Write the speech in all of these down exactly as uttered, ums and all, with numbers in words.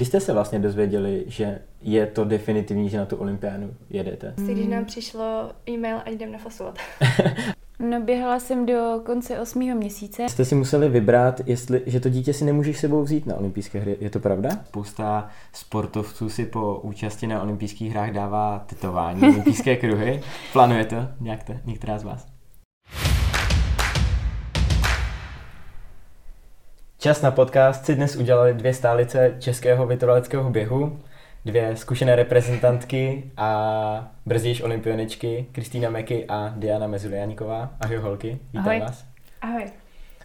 Když jste se vlastně dozvěděli, že je to definitivní, že na tu olympiádu jedete? Když nám přišlo e-mail a jdem nafasovat. No, běhala jsem do konce osmého měsíce. Jste si museli vybrat, jestli, že to dítě si nemůžeš sebou vzít na olympijské hry. Je to pravda? Spousta sportovců si po účasti na olympijských hrách dává tetování, olympijské kruhy. Plánuje to nějak to, některá z vás? Čas na podcast si dnes udělali dvě stálice českého vytrvaleckého běhu, dvě zkušené reprezentantky a brzdější olympioničky Kristiina Mäki a Diana Mezuliáníková. Ahoj holky, vítám Ahoj. vás. Ahoj.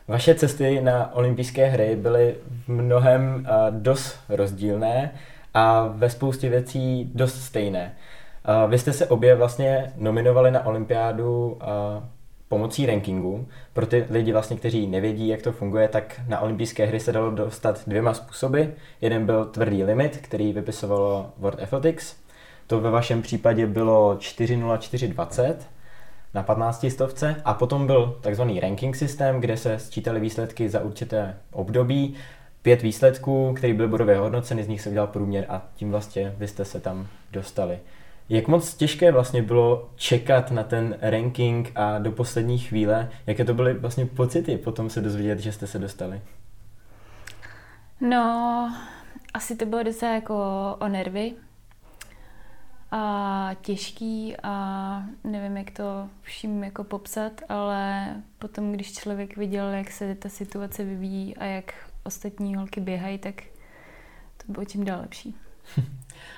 Vaše cesty na olympijské hry byly v mnohem dost rozdílné a ve spoustě věcí dost stejné. Vy jste se obě vlastně nominovali na olympiádu pomocí rankingu. Pro ty lidi vlastně, kteří nevědí, jak to funguje, tak na olympijské hry se dalo dostat dvěma způsoby. Jeden byl tvrdý limit, který vypisovalo World Athletics. To ve vašem případě bylo čtyři nula čtyři dvacet na patnáctistovce. A potom byl takzvaný ranking systém, kde se sčítaly výsledky za určité období. Pět výsledků, které byly bodově hodnoceny, z nich se udělal průměr a tím vlastně vy jste se tam dostali. Jak moc těžké vlastně bylo čekat na ten ranking a do poslední chvíle, jaké to byly vlastně pocity potom se dozvědět, že jste se dostali? No, asi to bylo docela jako o nervy a těžký a nevím, jak to vším jako popsat, ale potom, když člověk viděl, jak se ta situace vyvíjí a jak ostatní holky běhají, tak to bylo čím dál lepší.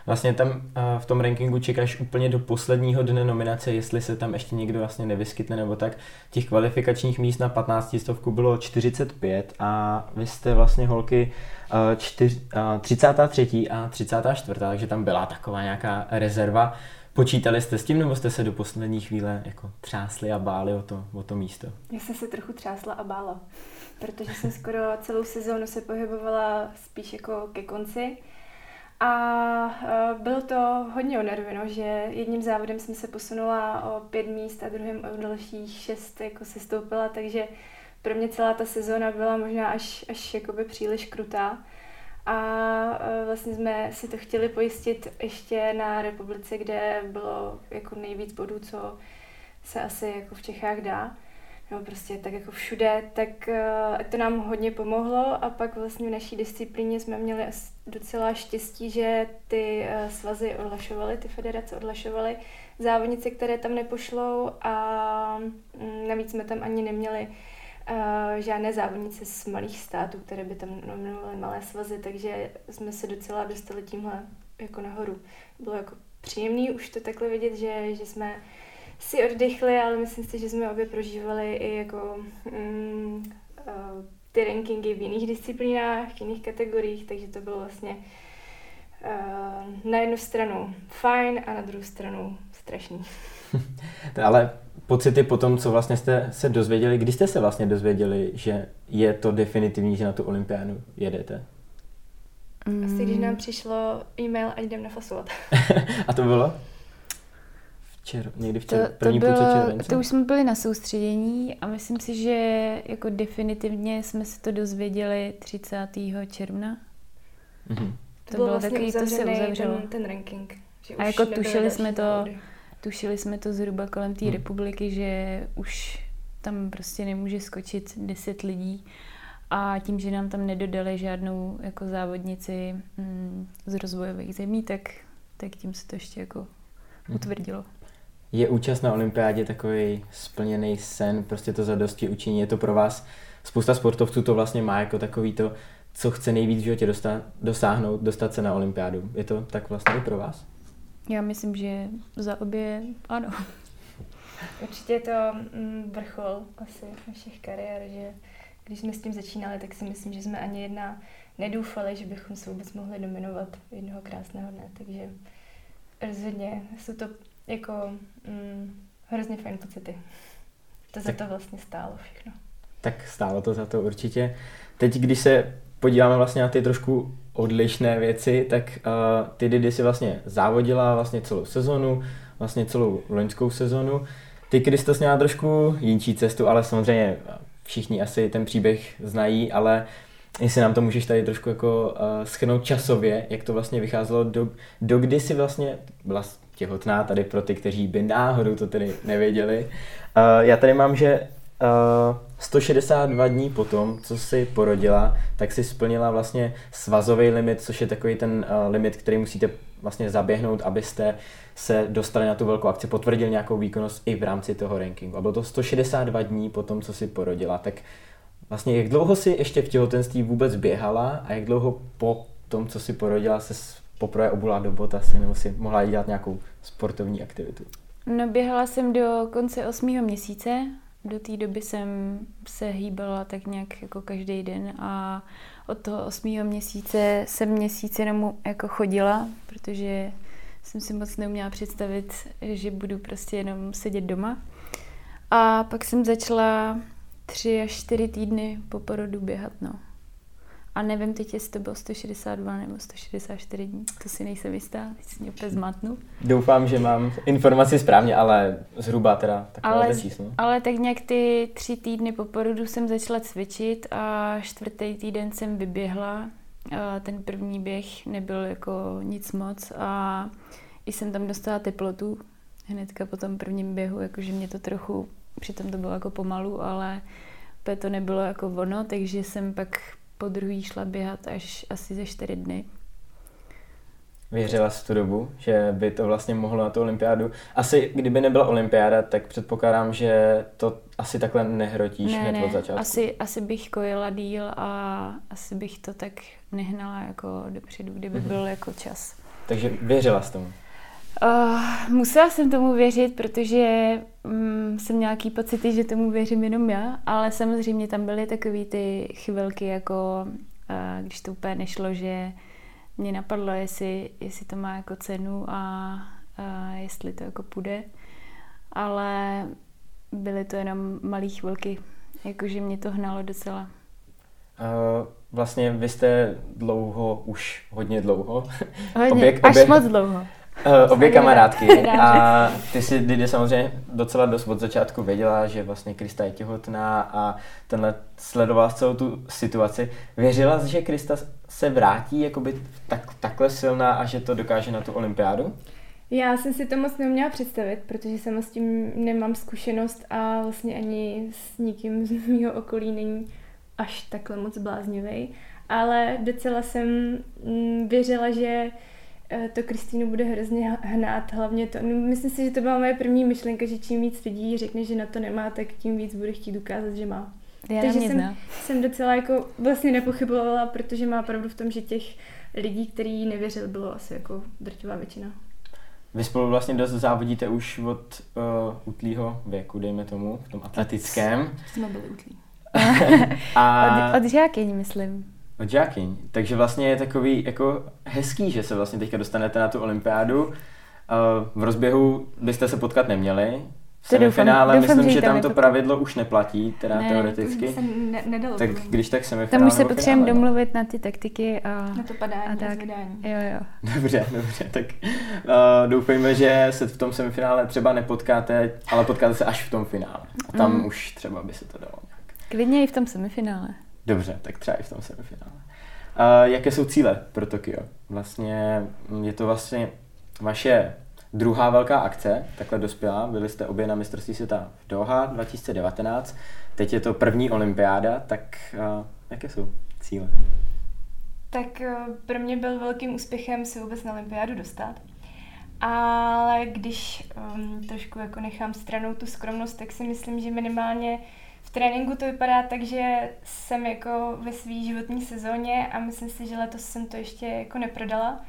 Vlastně tam v tom rankingu čekáš úplně do posledního dne nominace, jestli se tam ještě někdo vlastně nevyskytne nebo tak. Těch kvalifikačních míst na patnáctistovku bylo čtyřicet pět a vy jste vlastně holky čtyř, třicátá třetí a třicátá čtvrtá, takže tam byla taková nějaká rezerva. Počítali jste s tím, nebo jste se do poslední chvíle jako třásli a báli o to, o to místo? Já jsem se trochu třásla a bála, protože jsem skoro celou sezónu se pohybovala spíš jako ke konci. A bylo to hodně o nervy, no, že jedním závodem jsem se posunula o pět míst a druhým o dalších šest jako se stoupila, takže pro mě celá ta sezóna byla možná až, až jakoby příliš krutá. A vlastně jsme si to chtěli pojistit ještě na republice, kde bylo jako nejvíc bodů, co se asi jako v Čechách dá. No, prostě tak jako všude, tak to nám hodně pomohlo a pak vlastně v naší disciplíně jsme měli docela štěstí, že ty svazy odhlašovaly, ty federace odhlašovaly závodnice, které tam nepošlou a navíc jsme tam ani neměli žádné závodnice z malých států, které by tam nominovaly malé svazy, takže jsme se docela dostali tímhle jako nahoru. Bylo jako příjemný už to takhle vidět, že, že jsme si oddechli, ale myslím si, že jsme obě prožívali i jako mm, ty rankingy v jiných disciplínách, v jiných kategoriích, takže to bylo vlastně uh, na jednu stranu fajn a na druhou stranu strašný. Ale pocity po tom, co vlastně jste se dozvěděli, když jste se vlastně dozvěděli, že je to definitivní, že na tu olympiádu jedete? Asi když nám přišlo e-mail a jdem nafasovat. A to bylo? Čer, někdy v čer, to, první to, bylo, to už jsme byli na soustředění a myslím si, že jako definitivně jsme se to dozvěděli třicátého června. Mm-hmm. To, to bylo vlastně takový, to se uzavřelo. Ten, ten ranking. Že a už jako tušili jsme, to, tušili jsme to zhruba kolem té hmm. republiky, že už tam prostě nemůže skočit deset lidí a tím, že nám tam nedodali žádnou jako závodnici mm, z rozvojových zemí, tak, tak tím se to ještě jako hmm. utvrdilo. Je účast na olympiádě takový splněný sen, prostě to zadosti učiní, je to pro vás, spousta sportovců to vlastně má jako takový to, co chce nejvíc v životě dostat, dosáhnout, dostat se na olympiádu. Je to tak vlastně i pro vás? Já myslím, že za obě ano. Určitě je to vrchol asi našich kariér, že když jsme s tím začínali, tak si myslím, že jsme ani jedna nedoufali, že bychom se vůbec mohli dominovat jednoho krásného dne, takže rozhodně jsou to jako mm, hrozně fajn pocity. To tak, za to vlastně stálo všechno. Tak stálo to za to určitě. Teď, když se podíváme vlastně na ty trošku odlišné věci, tak uh, ty Didy si vlastně závodila vlastně celou sezonu, vlastně celou loňskou sezonu. Ty, Kristos, měla trošku jinčí cestu, ale samozřejmě všichni asi ten příběh znají, ale jestli nám to můžeš tady trošku jako uh, shrnout časově, jak to vlastně vycházelo, do, do kdy si vlastně byla těhotná, tady pro ty, kteří by náhodou to tedy nevěděli. Uh, já tady mám, že uh, sto šedesát dva dní potom, co jsi porodila, tak si splnila vlastně svazový limit, což je takový ten uh, limit, který musíte vlastně zaběhnout, abyste se dostali na tu velkou akci, potvrdil nějakou výkonnost i v rámci toho rankingu. A bylo to sto šedesát dva dní potom, co jsi porodila, tak vlastně jak dlouho jsi ještě v těhotenství vůbec běhala a jak dlouho po tom, co jsi porodila, se poprvé obula do bot asi, nebo si mohla dělat nějakou sportovní aktivitu? No, běhala jsem do konce osmého měsíce, do té doby jsem se hýbala tak nějak jako každý den a od toho osmého měsíce jsem měsíc jenom jako chodila, protože jsem si moc neuměla představit, že budu prostě jenom sedět doma. A pak jsem začala tři až čtyři týdny po porodu běhat, no. A nevím teď, jestli to bylo sto šedesát dva nebo sto šedesát čtyři dní, to si nejsem jistá, teď si mě úplně zmatnu. Doufám, že mám informaci správně, ale zhruba teda takové číslo. Ale tak nějak ty tři týdny po porodu jsem začala cvičit a čtvrtý týden jsem vyběhla. A ten první běh nebyl jako nic moc a i jsem tam dostala teplotu hnedka po tom prvním běhu, jakože mě to trochu, přitom to bylo jako pomalu, ale to nebylo jako ono, takže jsem pak po druhý šla běhat až asi ze čtyři dny. Věřila jsi tu dobu, že by to vlastně mohlo na tu olympiádu? Asi kdyby nebyla olympiáda, tak předpokládám, že to asi takhle nehrotíš ne, hned ne. od začátku. Asi, asi bych kojila díl a asi bych to tak nehnala jako dopředu, kdyby mm-hmm. byl jako čas. Takže věřila jsi tomu? Uh, musela jsem tomu věřit, protože um, jsem měla nějaký pocity, že tomu věřím jenom já, ale samozřejmě tam byly takové ty chvilky, jako uh, když to úplně nešlo, že mě napadlo, jestli, jestli to má jako cenu a uh, jestli to jako půjde, ale byly to jenom malé chvilky, jakože mě to hnalo docela. Uh... Vlastně vy jste dlouho, už hodně dlouho, hodně, obě, až obě, moc dlouho. Obě kamarádky a ty si Didi samozřejmě docela dost od začátku věděla, že vlastně Krista je těhotná a tenhle sledovala celou tu situaci. Věřila jsi, že Krista se vrátí jakoby tak, takhle silná a že to dokáže na tu olympiádu? Já jsem si to moc neuměla představit, protože sama s tím nemám zkušenost a vlastně ani s nikým z mého okolí není až takhle moc bláznivej, ale docela jsem věřila, že to Kristýnu bude hrozně hnát, hlavně to, no, myslím si, že to byla moje první myšlenka, že čím víc lidí řekne, že na to nemá, tak tím víc bude chtít ukázat, že má. Diana Takže jsem, jsem docela jako vlastně nepochybovala, protože má pravdu v tom, že těch lidí, kteří nevěřili, bylo asi jako drtivá většina. Vy spolu vlastně dost závodíte už od uh, útlýho věku, dejme tomu, v tom atletickém. Jsme byli útlí. A od, od žákyň, myslím. Od žákyň. Takže vlastně je takový jako hezký, že se vlastně teďka dostanete na tu olympiádu. V rozběhu byste se potkat neměli. V semifinále doufám, myslím, že, že tam to pravidlo už neplatí, teda ne, teoreticky. To se ne, nedalo. Tak když tak semifinále. Tam už se potřebujeme domluvit na ty taktiky a na to padání a tak. Jo, jo. Dobře, dobře. Tak uh, doufejme, že se v tom semifinále třeba nepotkáte, ale potkáte se až v tom finále. A tam mm. už třeba by se to dalo. Klidně i v tom semifinále. Dobře, tak třeba i v tom semifinále. A jaké jsou cíle pro Tokio? Vlastně je to vlastně vaše druhá velká akce, takhle dospělá. Byli jste obě na mistrovství světa v Doha dva tisíce devatenáct. Teď je to první olympiáda, tak jaké jsou cíle? Tak pro mě byl velkým úspěchem se vůbec na olympiádu dostat. Ale když um, trošku jako nechám stranou tu skromnost, tak si myslím, že minimálně v tréninku to vypadá tak, že jsem jako ve své životní sezóně a myslím si, že letos jsem to ještě jako neprodala.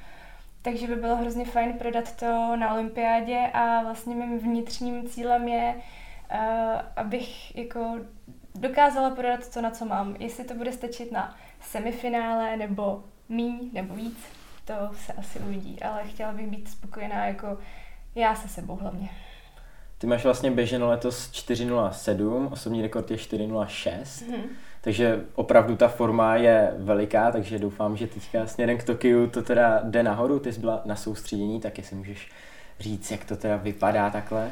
Takže by bylo hrozně fajn prodat to na olympiádě a vlastně mým vnitřním cílem je, uh, abych jako dokázala prodat to, na co mám. Jestli to bude stačit na semifinále nebo míň nebo víc, to se asi uvidí, ale chtěla bych být spokojená jako já se sebou hlavně. Ty máš vlastně běženo letos čtyři nula sedm, osobní rekord je čtyři nula šest, hmm. takže opravdu ta forma je veliká, takže doufám, že teďka směrem k Tokiu to teda jde nahoru, ty jsi byla na soustředění, tak jestli můžeš říct, jak to teda vypadá takhle?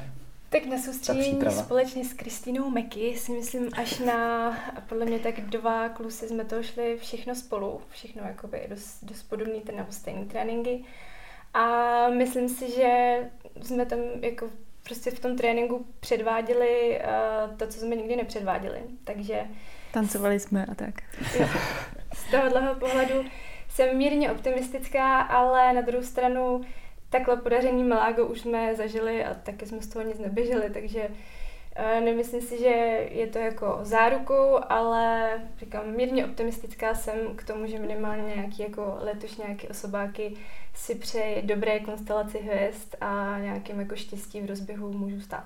Tak na soustředění společně s Kristiinou Mäki si myslím až na, podle mě tak dva klusy jsme to šli všechno spolu, všechno jakoby dost, dost podobný, ten nebo stejný tréninky. A myslím si, že jsme tam jako prostě v tom tréninku předváděli uh, to, co jsme nikdy nepředváděli, takže... Tancovali jsme a tak. Z tohoto pohledu jsem mírně optimistická, ale na druhou stranu takhle podařený Malago už jsme zažili a taky jsme z toho nic neběželi, takže uh, nemyslím si, že je to jako zárukou, ale říkám, mírně optimistická jsem k tomu, že minimálně nějaký jako letos nějaký osobáky si přeji dobré konstelaci hvězd a nějakým jako štěstí v rozběhu můžu stát.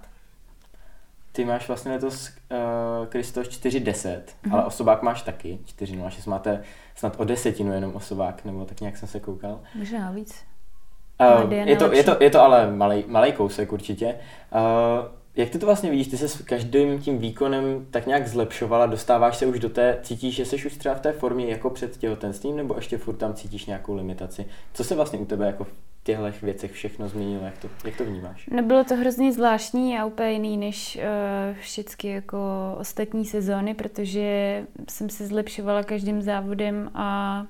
Ty máš vlastně letos uh, Kristo čtyři deset, mm-hmm. ale osobák máš taky čtyři nula šest, máte snad o desetinu jenom osobák, nebo tak nějak jsem se koukal. Možná víc. Uh, je, to, je, to, je to ale malej, malej kousek určitě. Uh, jak ty to vlastně vidíš? Ty se s každým tím výkonem tak nějak zlepšovala, dostáváš se už do té, cítíš, že jsi už třeba v té formě jako před těhotenstvím, nebo ještě furt tam cítíš nějakou limitaci? Co se vlastně u tebe jako v těchto věcech všechno změnilo? Jak to, jak to vnímáš? No bylo to hrozně zvláštní a úplně jiný než uh, všechny jako ostatní sezóny, protože jsem se zlepšovala každým závodem a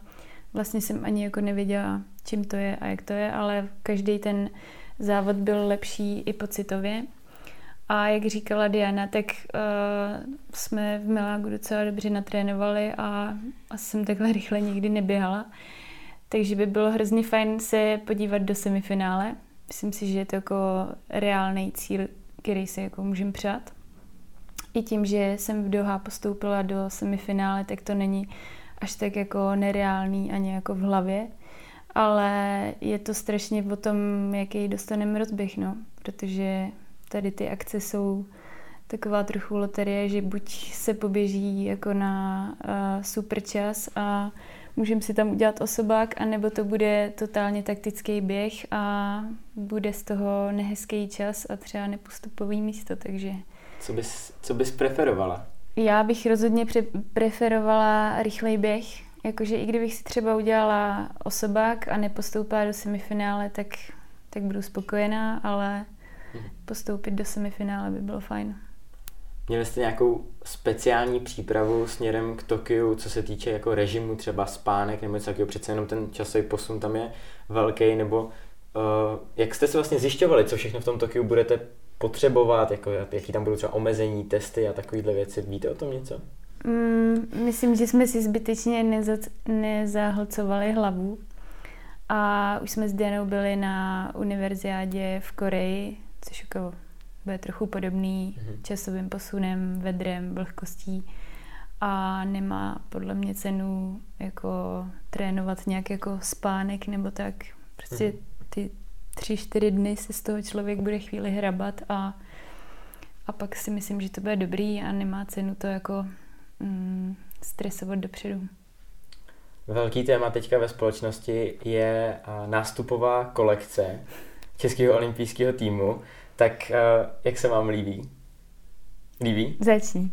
vlastně jsem ani jako nevěděla, čím to je a jak to je, ale každý ten závod byl lepší i pocitově. A jak říkala Diana, tak uh, jsme v Milágu docela dobře natrénovali a asi jsem takhle rychle nikdy neběhala. Takže by bylo hrozně fajn se podívat do semifinále. Myslím si, že je to jako reálný cíl, který si jako můžeme přát. I tím, že jsem v Doha postoupila do semifinále, tak to není až tak jako nereálný ani jako v hlavě. Ale je to strašně o tom, jaký dostaneme rozběh, no. Protože tady ty akce jsou taková trochu loterie, že buď se poběží jako na uh, super čas a můžeme si tam udělat osobák, anebo to bude totálně taktický běh a bude z toho nehezký čas a třeba nepostupový místo, takže... Co bys, co bys preferovala? Já bych rozhodně pre- preferovala rychlej běh. Jakože i kdybych si třeba udělala osobák a nepostoupila do semifinále, tak, tak budu spokojená, ale postoupit do semifinále by bylo fajn. Měli jste nějakou speciální přípravu směrem k Tokiu, co se týče jako režimu, třeba spánek nebo něco takového, přece jenom ten časový posun tam je velký, nebo uh, jak jste se vlastně zjišťovali, co všechno v tom Tokiu budete potřebovat, jako, jaký tam budou třeba omezení, testy a takovýhle věci, víte o tom něco? Mm, myslím, že jsme si zbytečně neza, nezahlcovali hlavu a už jsme s Dianou byli na univerziádě v Koreji, což jako bude trochu podobný mm-hmm. časovým posunem, vedrem, vlhkostí a nemá podle mě cenu jako trénovat nějak jako spánek nebo tak. Prostě ty tři, čtyři dny se z toho člověk bude chvíli hrabat a, a pak si myslím, že to bude dobrý a nemá cenu to jako Mm, stresovat dopředu. Velký téma teďka ve společnosti je nástupová kolekce českého olympijského týmu. Tak jak se vám líbí? Líbí? Začni.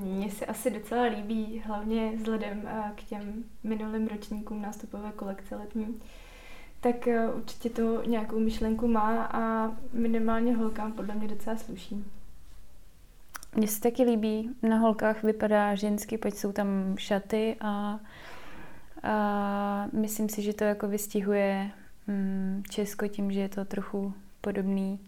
Mně se asi docela líbí, hlavně vzhledem k těm minulým ročníkům nástupové kolekce letní. Tak určitě to nějakou myšlenku má a minimálně holkám podle mě docela sluší. Mně se taky líbí, na holkách vypadá žensky, pojď jsou tam šaty a, a myslím si, že to jako vystihuje Česko tím, že je to trochu podobný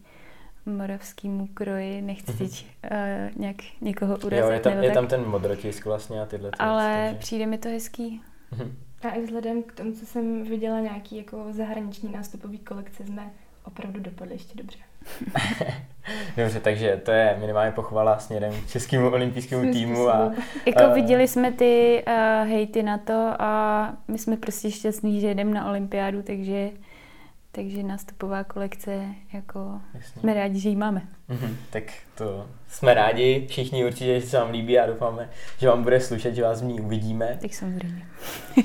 moravskému kroji, nechci teď uh, nějak někoho urazit. Jo, je tam, je tam ten modrotisk vlastně a tyhle. Ale takže přijde mi to hezký. A i vzhledem k tomu, co jsem viděla nějaký jako zahraniční nástupový kolekce, jsme opravdu dopadli ještě dobře. Dobře, takže to je minimálně pochvala směrem českému olympijskému týmu. A, jako a... viděli jsme ty uh, hejty na to a my jsme prostě šťastní, že jdeme na olympiádu, takže, takže nástupová kolekce, jako jasně, jsme rádi, že ji máme. Mhm, tak to jsme rádi, všichni určitě, že se vám líbí a doufáme, že vám bude slušet, že vás v ní uvidíme. Tak samozřejmě. uh,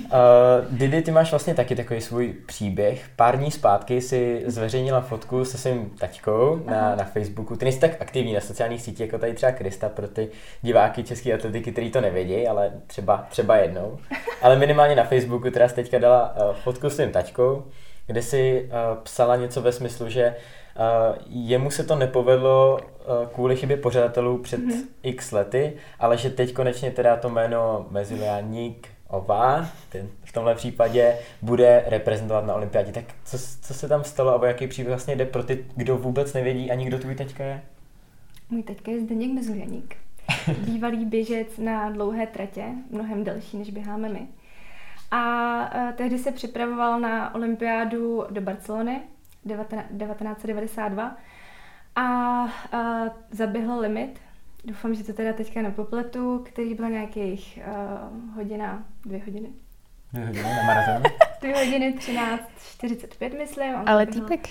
Didi, ty máš vlastně taky takový svůj příběh. Pár dní zpátky si zveřejnila fotku se svým taťkou na, na Facebooku. Ty nejsi tak aktivní na sociálních sítích, jako tady třeba Krista, pro ty diváky české atletiky, který to nevědějí, ale třeba, třeba jednou. Ale minimálně na Facebooku teda teďka dala uh, fotku s svým taťkou. kde si uh, psala něco ve smyslu, že uh, jemu se to nepovedlo uh, kvůli chybě pořadatelů před mm-hmm. x lety, ale že teď konečně teda to jméno Mezuliáníková v tomhle případě bude reprezentovat na olympiádě. Tak co, co se tam stalo a jaký příběh vlastně jde pro ty, kdo vůbec nevědí ani kdo tvůj teďka je? Můj teďka je Zdeněk Mezuliáník. Bývalý běžec na dlouhé tratě, mnohem delší, než běháme my. A tehdy se připravoval na olympiádu do Barcelony devatenáct devadesát dva a, a zaběhl limit, doufám, že to teda teďka nepopletu, který byl nějakých uh, hodina, dvě hodiny. Dvě hodiny na maraton? Dvě hodiny, třináct čtyřicet pět myslím. Ale týpek,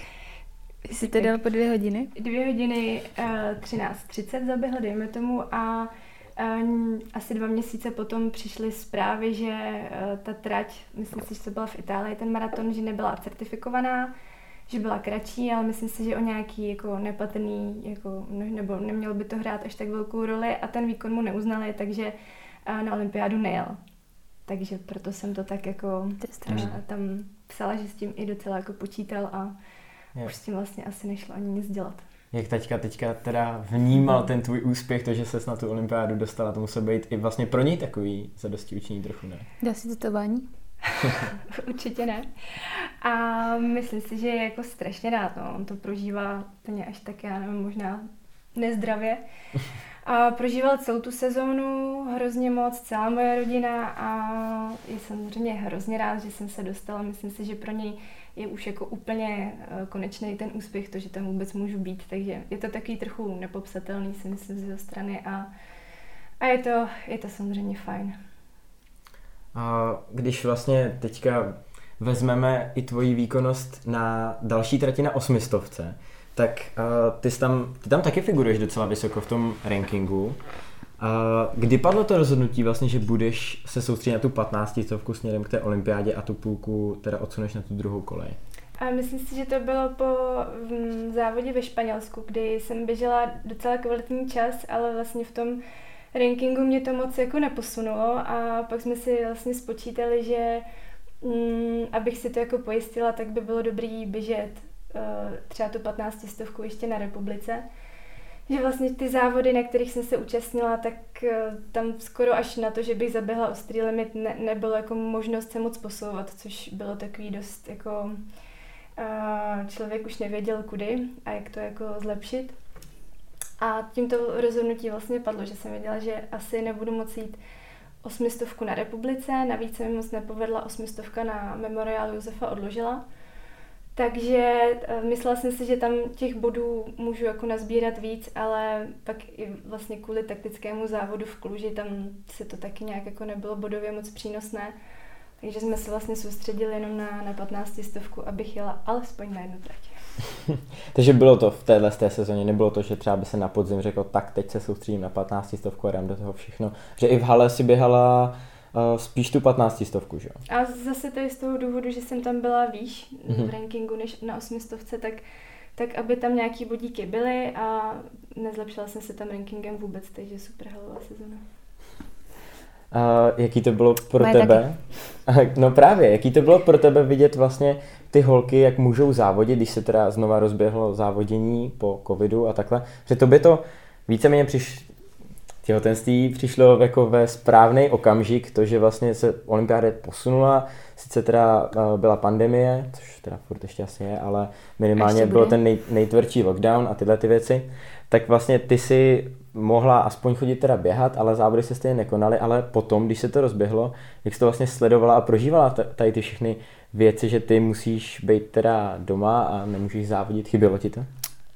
jsi to dal po dvě hodiny? Dvě hodiny, uh, třináct třicet zaběhl, dejme tomu, a asi dva měsíce potom přišly zprávy, že ta trať, myslím si, že to byla v Itálii ten maraton, že nebyla certifikovaná, že byla kratší, ale myslím si, že o nějaký jako nepatrný, jako, nebo neměl by to hrát až tak velkou roli a ten výkon mu neuznali, takže na olympiádu nejel. Takže proto jsem to tak jako tam psala, že s tím i docela jako počítal a je. Už s tím vlastně asi nešlo ani nic dělat. Jak taťka teďka teda vnímal ten tvůj úspěch, to, že ses na tu olympiádu dostala, to musel být i vlastně pro něj takový zadostiučinění trochu, ne? Dá si tetování? Určitě ne. A myslím si, že je jako strašně rád, no. On to prožívá úplně až tak, já nevím, možná nezdravě. A prožíval celou tu sezónu hrozně moc, celá moje rodina a je samozřejmě hrozně rád, že jsem se dostala. Myslím si, že pro něj je už jako úplně konečný ten úspěch, to, že tam vůbec můžu být, takže je to takový trochu nepopsatelný, si myslím, z jeho strany a, a je, to, je to samozřejmě fajn. A když vlastně teďka vezmeme i tvoji výkonnost na další trati na osmistovce, tak uh, ty, tam, ty tam taky figuruješ docela vysoko v tom rankingu. Uh, kdy padlo to rozhodnutí vlastně, že budeš se soustředit na tu patnáctistovku směrem k té olympiádě a tu půlku teda odsuneš na tu druhou kolej? A myslím si, že to bylo po v, závodě ve Španělsku, kdy jsem běžela docela kvalitní čas, ale vlastně v tom rankingu mě to moc jako neposunulo a pak jsme si vlastně spočítali, že m, abych si to jako pojistila, tak by bylo dobrý běžet třeba tu patnáctistovku ještě na republice, že vlastně ty závody, na kterých jsem se účastnila, tak tam skoro až na to, že bych zaběhla ostrý limit, ne, nebylo jako možnost se moc posouvat, což bylo takový dost jako člověk už nevěděl kudy a jak to jako zlepšit. A tímto rozhodnutí vlastně padlo, že jsem věděla, že asi nebudu moc jít osmistovku na republice, navíc se mi moc nepovedla osmistovka na memoriálu Josefa Odložila. Takže myslela jsem si, že tam těch bodů můžu jako nazbírat víc, ale pak i vlastně kvůli taktickému závodu v Kluži tam se to taky nějak jako nebylo bodově moc přínosné. Takže jsme se vlastně soustředili jenom na, na patnáctistovku, abych jela alespoň na jednu trati. Takže bylo to v téhle té sezóně, nebylo to, že třeba by se na podzim řekl, tak teď se soustředím na patnáctistovku a dám do toho všechno. Že i v hale si běhala spíš tu patnáctistovku, že jo? A zase to je z toho důvodu, že jsem tam byla výš mm-hmm. v rankingu než na osmistovce, tak, tak aby tam nějaký bodíky byly a nezlepšila jsem se tam rankingem vůbec, takže super halová sezona. A jaký to bylo pro Moje tebe? Taky. No právě, jaký to bylo pro tebe vidět vlastně ty holky, jak můžou závodit, když se teda znova rozběhlo závodění po covidu a takhle, že tobě to víceméně přišlo těhotenství přišlo jako ve správný okamžik, to, že vlastně se olympiáda posunula, sice teda byla pandemie, což teda furt ještě asi je, ale minimálně byl ten nej, nejtvrdší lockdown a tyhle ty věci, tak vlastně ty si mohla aspoň chodit teda běhat, ale závody se stejně nekonaly, ale potom, když se to rozběhlo, jak jsi to vlastně sledovala a prožívala tady ty všechny věci, že ty musíš být teda doma a nemůžeš závodit, chybělo ti to?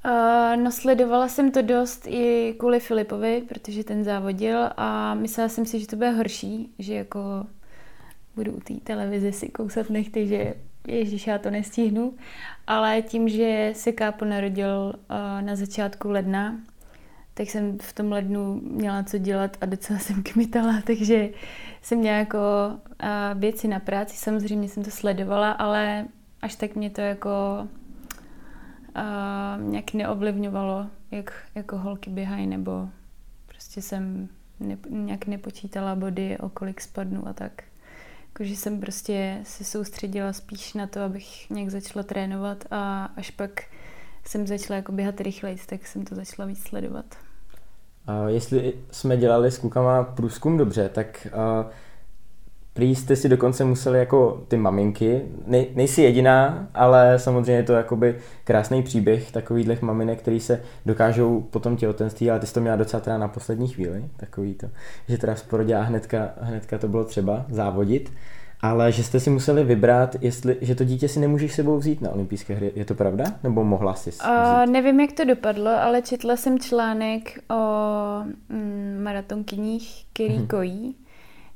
Uh, no sledovala jsem to dost i kvůli Filipovi, protože ten závodil a myslela jsem si, že to bude horší, že jako budu u té televize si kousat nechty, že ježiš, já to nestihnu, ale tím, že se Kápo narodil uh, na začátku ledna, tak jsem v tom lednu měla co dělat a docela jsem kmitala, takže jsem měla jako uh, věci na práci, samozřejmě jsem to sledovala, ale až tak mě to jako a nějak neovlivňovalo, jak jako holky běhají, nebo prostě jsem ne, nějak nepočítala body, o kolik spadnu a tak. Takže jsem prostě se soustředila spíš na to, abych nějak začala trénovat, a až pak jsem začala jako běhat rychleji, tak jsem to začala víc sledovat. A jestli jsme dělali s klukama průzkum dobře, tak a, prý jste si dokonce museli jako ty maminky, nej, nejsi jediná, ale samozřejmě je to jakoby krásný příběh takovýchhlech maminek, který se dokážou potom těhotenství, ale ty jsi to měla docela teda na poslední chvíli, takový to, že teda v porodě a hnedka, hnedka to bylo třeba závodit, ale že jste si museli vybrat, jestli, že to dítě si nemůžeš sebou vzít na olympijské hry, je to pravda? Nebo mohla jsi vzít? O, nevím, jak to dopadlo, ale četla jsem článek o mm, maratonkyních, který hmm. kojí,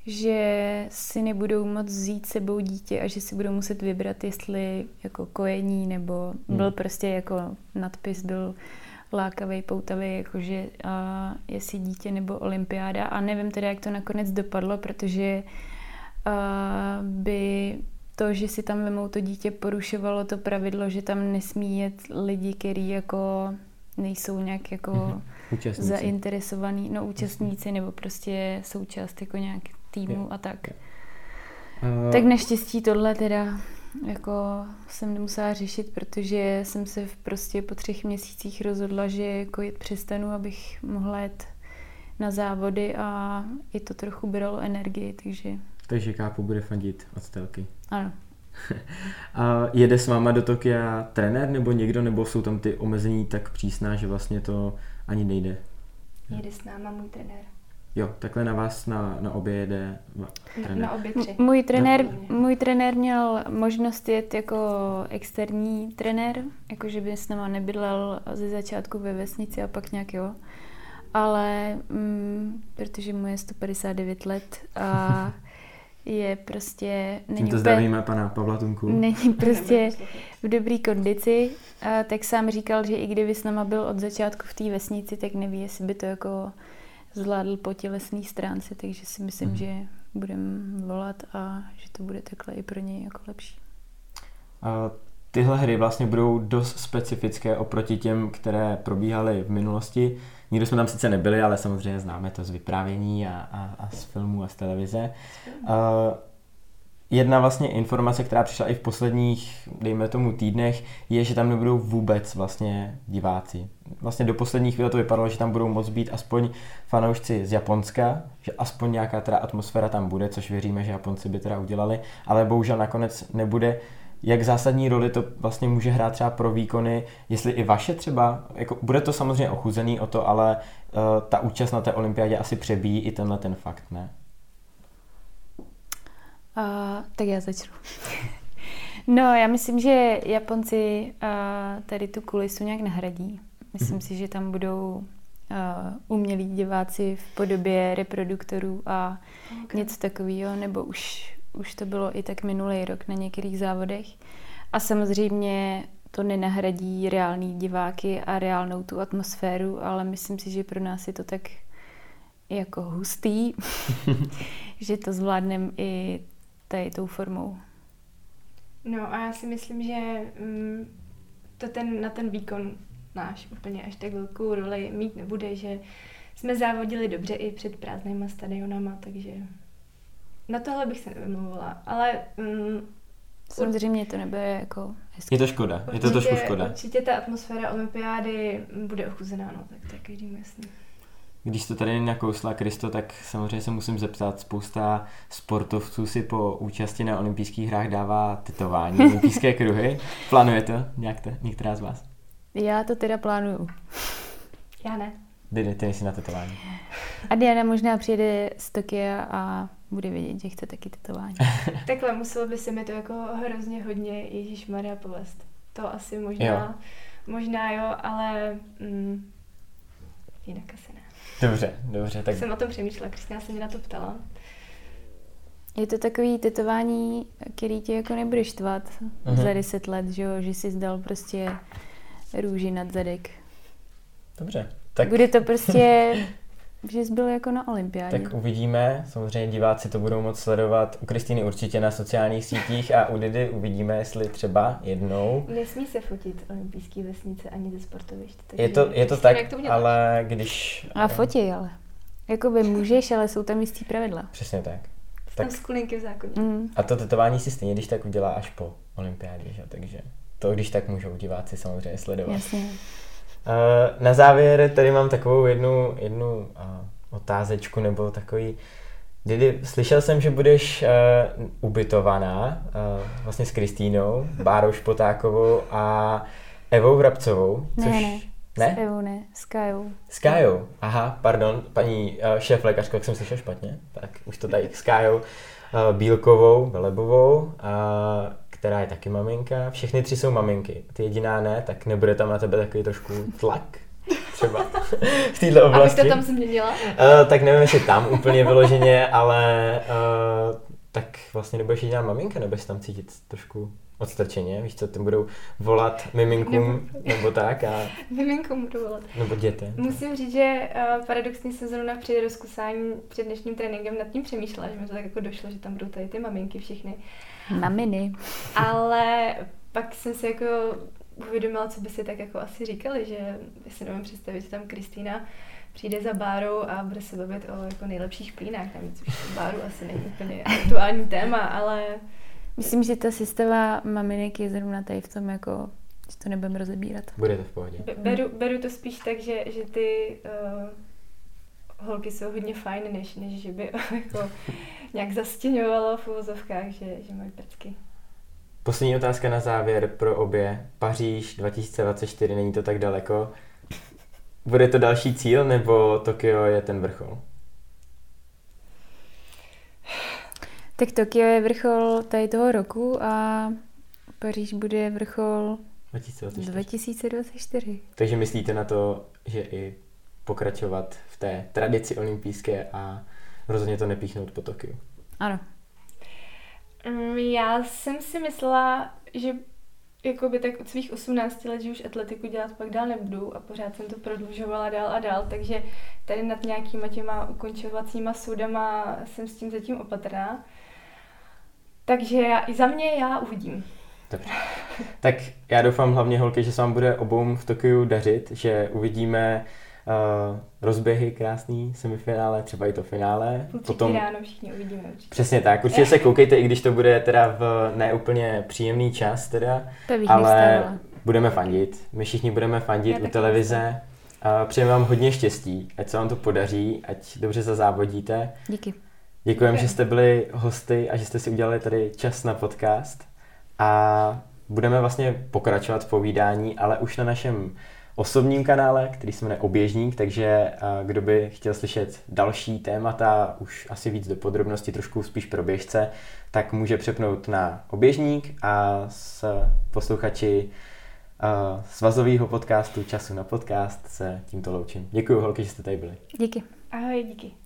že si nebudou moc vzít sebou dítě a že si budou muset vybrat, jestli jako kojení, nebo byl hmm. prostě jako nadpis, byl lákavý, poutavý, jakože a, jestli dítě nebo olympiáda, a nevím teda, jak to nakonec dopadlo, protože a, by to, že si tam vemou to dítě, porušovalo to pravidlo, že tam nesmí jet lidi, který jako nejsou nějak jako hmm. zainteresovaní, no účastníci, nebo prostě součást jako nějak týmu je. A tak. Je. Uh... Tak naštěstí tohle teda jako jsem nemusela řešit, protože jsem se v prostě po třech měsících rozhodla, že kojit přestanu, abych mohla jet na závody, a i to trochu bralo energii, takže... Takže Kápu bude fandit od telky. Ano. A jede s váma do Tokia trenér nebo někdo, nebo jsou tam ty omezení tak přísná, že vlastně to ani nejde? Jede s náma můj trenér. Jo, takhle na vás, na, na obě jede trenér. Na obě tři. M- můj, trenér, na... můj trenér měl možnost jet jako externí trenér, jakože by s náma nebydlel ze začátku ve vesnici a pak nějak jo. Ale mm, protože mu je sto padesát devět let a... je prostě... Není Tímto zdravíme pana Pavla Tunklu. Není prostě v dobrý kondici, a tak sám říkal, že i kdyby s náma byl od začátku v té vesnici, tak neví, jestli by to jako zvládl po tělesné stránce, takže si myslím, mm. že budeme volat a že to bude takhle i pro něj jako lepší. A tyhle hry vlastně budou dost specifické oproti těm, které probíhaly v minulosti. Nikdo jsme tam sice nebyli, ale samozřejmě známe to z vyprávění a, a, a z filmů a z televize. Uh, jedna vlastně informace, která přišla i v posledních, dejme tomu, týdnech, je, že tam nebudou vůbec vlastně diváci. Vlastně do poslední chvíle to vypadalo, že tam budou moc být aspoň fanoušci z Japonska, že aspoň nějaká teda atmosféra tam bude, což věříme, že Japonci by teda udělali, ale bohužel nakonec nebude. Jak zásadní roli to vlastně může hrát třeba pro výkony, jestli i vaše třeba, jako bude to samozřejmě ochuzený o to, ale uh, ta účast na té olympiádě asi přebíjí i tenhle ten fakt, ne? Uh, tak já začnu. No, já myslím, že Japonci uh, tady tu kulisu nějak nahradí. Myslím mm-hmm. si, že tam budou uh, umělí diváci v podobě reproduktorů a okay. něco takového, nebo už... Už to bylo i tak minulý rok na některých závodech. A samozřejmě to nenahradí reální diváky a reálnou tu atmosféru, ale myslím si, že pro nás je to tak jako hustý, že to zvládneme i tady tou formou. No a já si myslím, že to ten, na ten výkon náš úplně až tak velkou roli mít nebude, že jsme závodili dobře i před prázdnýma stadionama, takže... Na tohle bych se nevymluvala, ale... Mm, Samozřejmě to nebude jako hezké. Je to škoda, určitě, je to trošku škoda. Určitě ta atmosféra olympiády bude ochuzená, no tak taky jdeme jasně. Když to tady nakousla Kristo, tak samozřejmě se musím zeptat, spousta sportovců si po účasti na olympijských hrách dává tetování, olympijské kruhy. Plánuje to nějak to, některá z vás? Já to teda plánuju. Já ne. Didi, ty nejsi na tetování. A Diana možná přijede z Tokia a bude vědět, že chce taky tetování. Takhle muselo by se mi to jako hrozně hodně ježišmarja povést. To asi možná jo, možná jo, ale mm, jinak asi ne. Dobře, dobře. Tak jsem o tom přemýšlela, Kristiina se mě na to ptala. Je to takový tetování, který tě jako nebude štvat mhm. za deset let, že jo? Že jsi zdal prostě růži nad zadek. Dobře. Tak... Bude to prostě... Že jsi byl jako na olympiádě. Tak uvidíme, samozřejmě diváci to budou moc sledovat. U Kristiiny určitě na sociálních sítích a u Didy uvidíme, jestli třeba jednou. Nesmí se fotit olympijský vesnice ani ze sportovišť. Je to, je to tak, ale když... A fotí, ale. Jakoby můžeš, ale jsou tam jistý pravidla. Přesně tak. Tak... Mám skulinky v zákoně. Mm. A to tetování si stejně když tak udělá až po olympiádě, že? Takže to když tak můžou diváci samozřejmě sledovat. Jasně. Na závěr tady mám takovou jednu, jednu otázečku nebo takový... Didi, slyšel jsem, že budeš uh, ubytovaná uh, vlastně s Kristýnou, Bárou Špotákovou a Evou Hrabcovou. Což... Ne, ne. Ne? S Evou ne, s Kajou. S Kajou, aha, pardon, paní uh, šéflékařko, jak jsem slyšel špatně, tak už to tady s Kajou, uh, Bílkovou, Belebovou, uh, která je taky maminka. Všechny tři jsou maminky, ty jediná ne, tak nebude tam na tebe takový trošku tlak? Třeba v této oblasti. Abych to tam změnila? Uh, tak nevím, jestli tam úplně vyloženě, ale uh, tak vlastně nebudeš jediná maminka, nebudeš tam cítit trošku odstrčeně, víš co, ty budou volat miminkům nebo, nebo tak a... Miminkům budou volat. Nebo děti. Musím říct, že uh, paradoxně se zrovna při rozkusání před dnešním tréninkem nad tím přemýšlela, že mi to tak jako došlo, že tam budou tady ty maminky všechny. Maminy. Ale pak jsem se jako... uvědomila, co by si tak jako asi říkali, že si nevím představit, že tam Kristýna přijde za Bárou a bude se bavit o jako nejlepších plínách, nevím, což to Báru asi není úplně aktuální téma, ale... Myslím, že ta systéma maminek je zrovna tady v tom, jako, že to nebudeme rozebírat. Bude to v pohodě. Be- beru, beru to spíš tak, že, že ty uh, holky jsou hodně fajn, než, než že by jako, nějak zastěňovalo v uvozovkách, že, že mají prcky. Poslední otázka na závěr pro obě. Paříž dva tisíce dvacet čtyři, není to tak daleko. Bude to další cíl, nebo Tokio je ten vrchol? Tak Tokio je vrchol tady toho roku a Paříž bude vrchol dva tisíce dvacet čtyři. Takže myslíte na to, že i pokračovat v té tradici olympijské a rozhodně to nepíchnout po Tokiu? Ano. Já jsem si myslela, že jakoby tak od svých osmnácti let, že už atletiku dělat pak dál nebudu a pořád jsem to prodlužovala dál a dál, takže tady nad nějakýma těma ukončovacíma soudama jsem s tím zatím opatrná. Takže já, i za mě já uvidím. Dobře. Tak já doufám hlavně, holky, že se vám bude obou v Tokiu dařit, že uvidíme Uh, rozběhy krásný, semifinále, třeba i to finále. Potom ráno všichni uvidíme určitě. Přesně tak, určitě se koukejte, i když to bude teda v neúplně příjemný čas teda, ale budeme fandit, my všichni budeme fandit Já u televize. Uh, přejeme vám hodně štěstí, ať se vám to podaří, ať dobře zazávodíte. Díky. Děkujeme, že jste byli hosty a že jste si udělali tady čas na podcast a budeme vlastně pokračovat v povídání, ale už na našem osobním kanále, který se jmenuje Oběžník, takže kdo by chtěl slyšet další témata, už asi víc do podrobností, trošku spíš pro běžce, tak může přepnout na Oběžník a s posluchači uh, svazového podcastu Času na podcast se tímto loučím. Děkuji holky, že jste tady byli. Díky. Ahoj, díky.